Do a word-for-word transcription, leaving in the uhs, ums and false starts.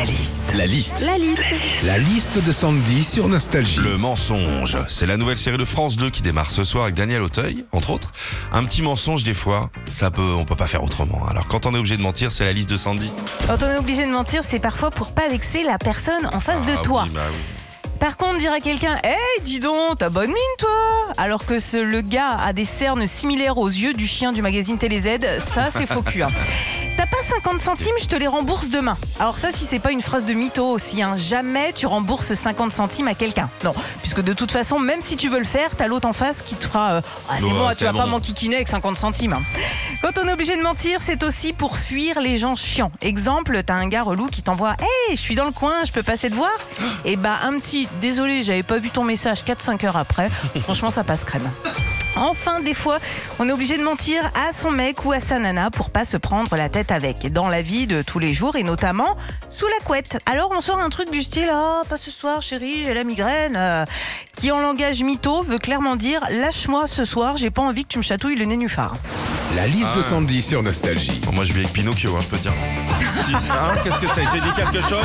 La liste. La liste. La liste. La liste de Sandy sur Nostalgie. Le mensonge. C'est la nouvelle série de France deux qui démarre ce soir avec Daniel Auteuil, entre autres. Un petit mensonge, des fois, ça peut, on peut pas faire autrement. Alors quand on est obligé de mentir, c'est la liste de Sandy. Quand on est obligé de mentir, c'est parfois pour pas vexer la personne en face ah, de toi. Oui, bah oui. Par contre, dire à quelqu'un « Hey, dis donc, t'as bonne mine, toi !» alors que ce, le gars a des cernes similaires aux yeux du chien du magazine TéléZ, ça, c'est faux cul. Hein. T'as pas cinquante centimes, je te les rembourse demain. Alors ça, si c'est pas une phrase de mytho aussi, hein. Jamais tu rembourses cinquante centimes à quelqu'un. Non, puisque de toute façon, même si tu veux le faire, t'as l'autre en face qui te fera euh, « Ah, c'est ouais, bon, tu vas pas m'enquiquiner avec cinquante centimes. Hein. » Quand on est obligé de mentir, c'est aussi pour fuir les gens chiants. Exemple, t'as un gars relou qui t'envoie « Hey, je suis dans le coin, je peux passer te voir ?» Et bah, un petit « Désolé, j'avais pas vu ton message quatre cinq heures après. » Franchement, ça passe crème. Enfin, des fois, on est obligé de mentir à son mec ou à sa nana pour pas se prendre la tête avec. Dans la vie de tous les jours et notamment sous la couette. Alors, on sort un truc du style « Ah, oh, pas ce soir, chérie, j'ai la migraine. Euh, » qui, en langage mytho, veut clairement dire « Lâche-moi ce soir, j'ai pas envie que tu me chatouilles le nénuphar. » La liste ah. de Sandy sur Nostalgie. Bon, moi, je vis avec Pinocchio, hein, je peux dire. si, si, hein, qu'est-ce que c'est? J'ai dit quelque chose.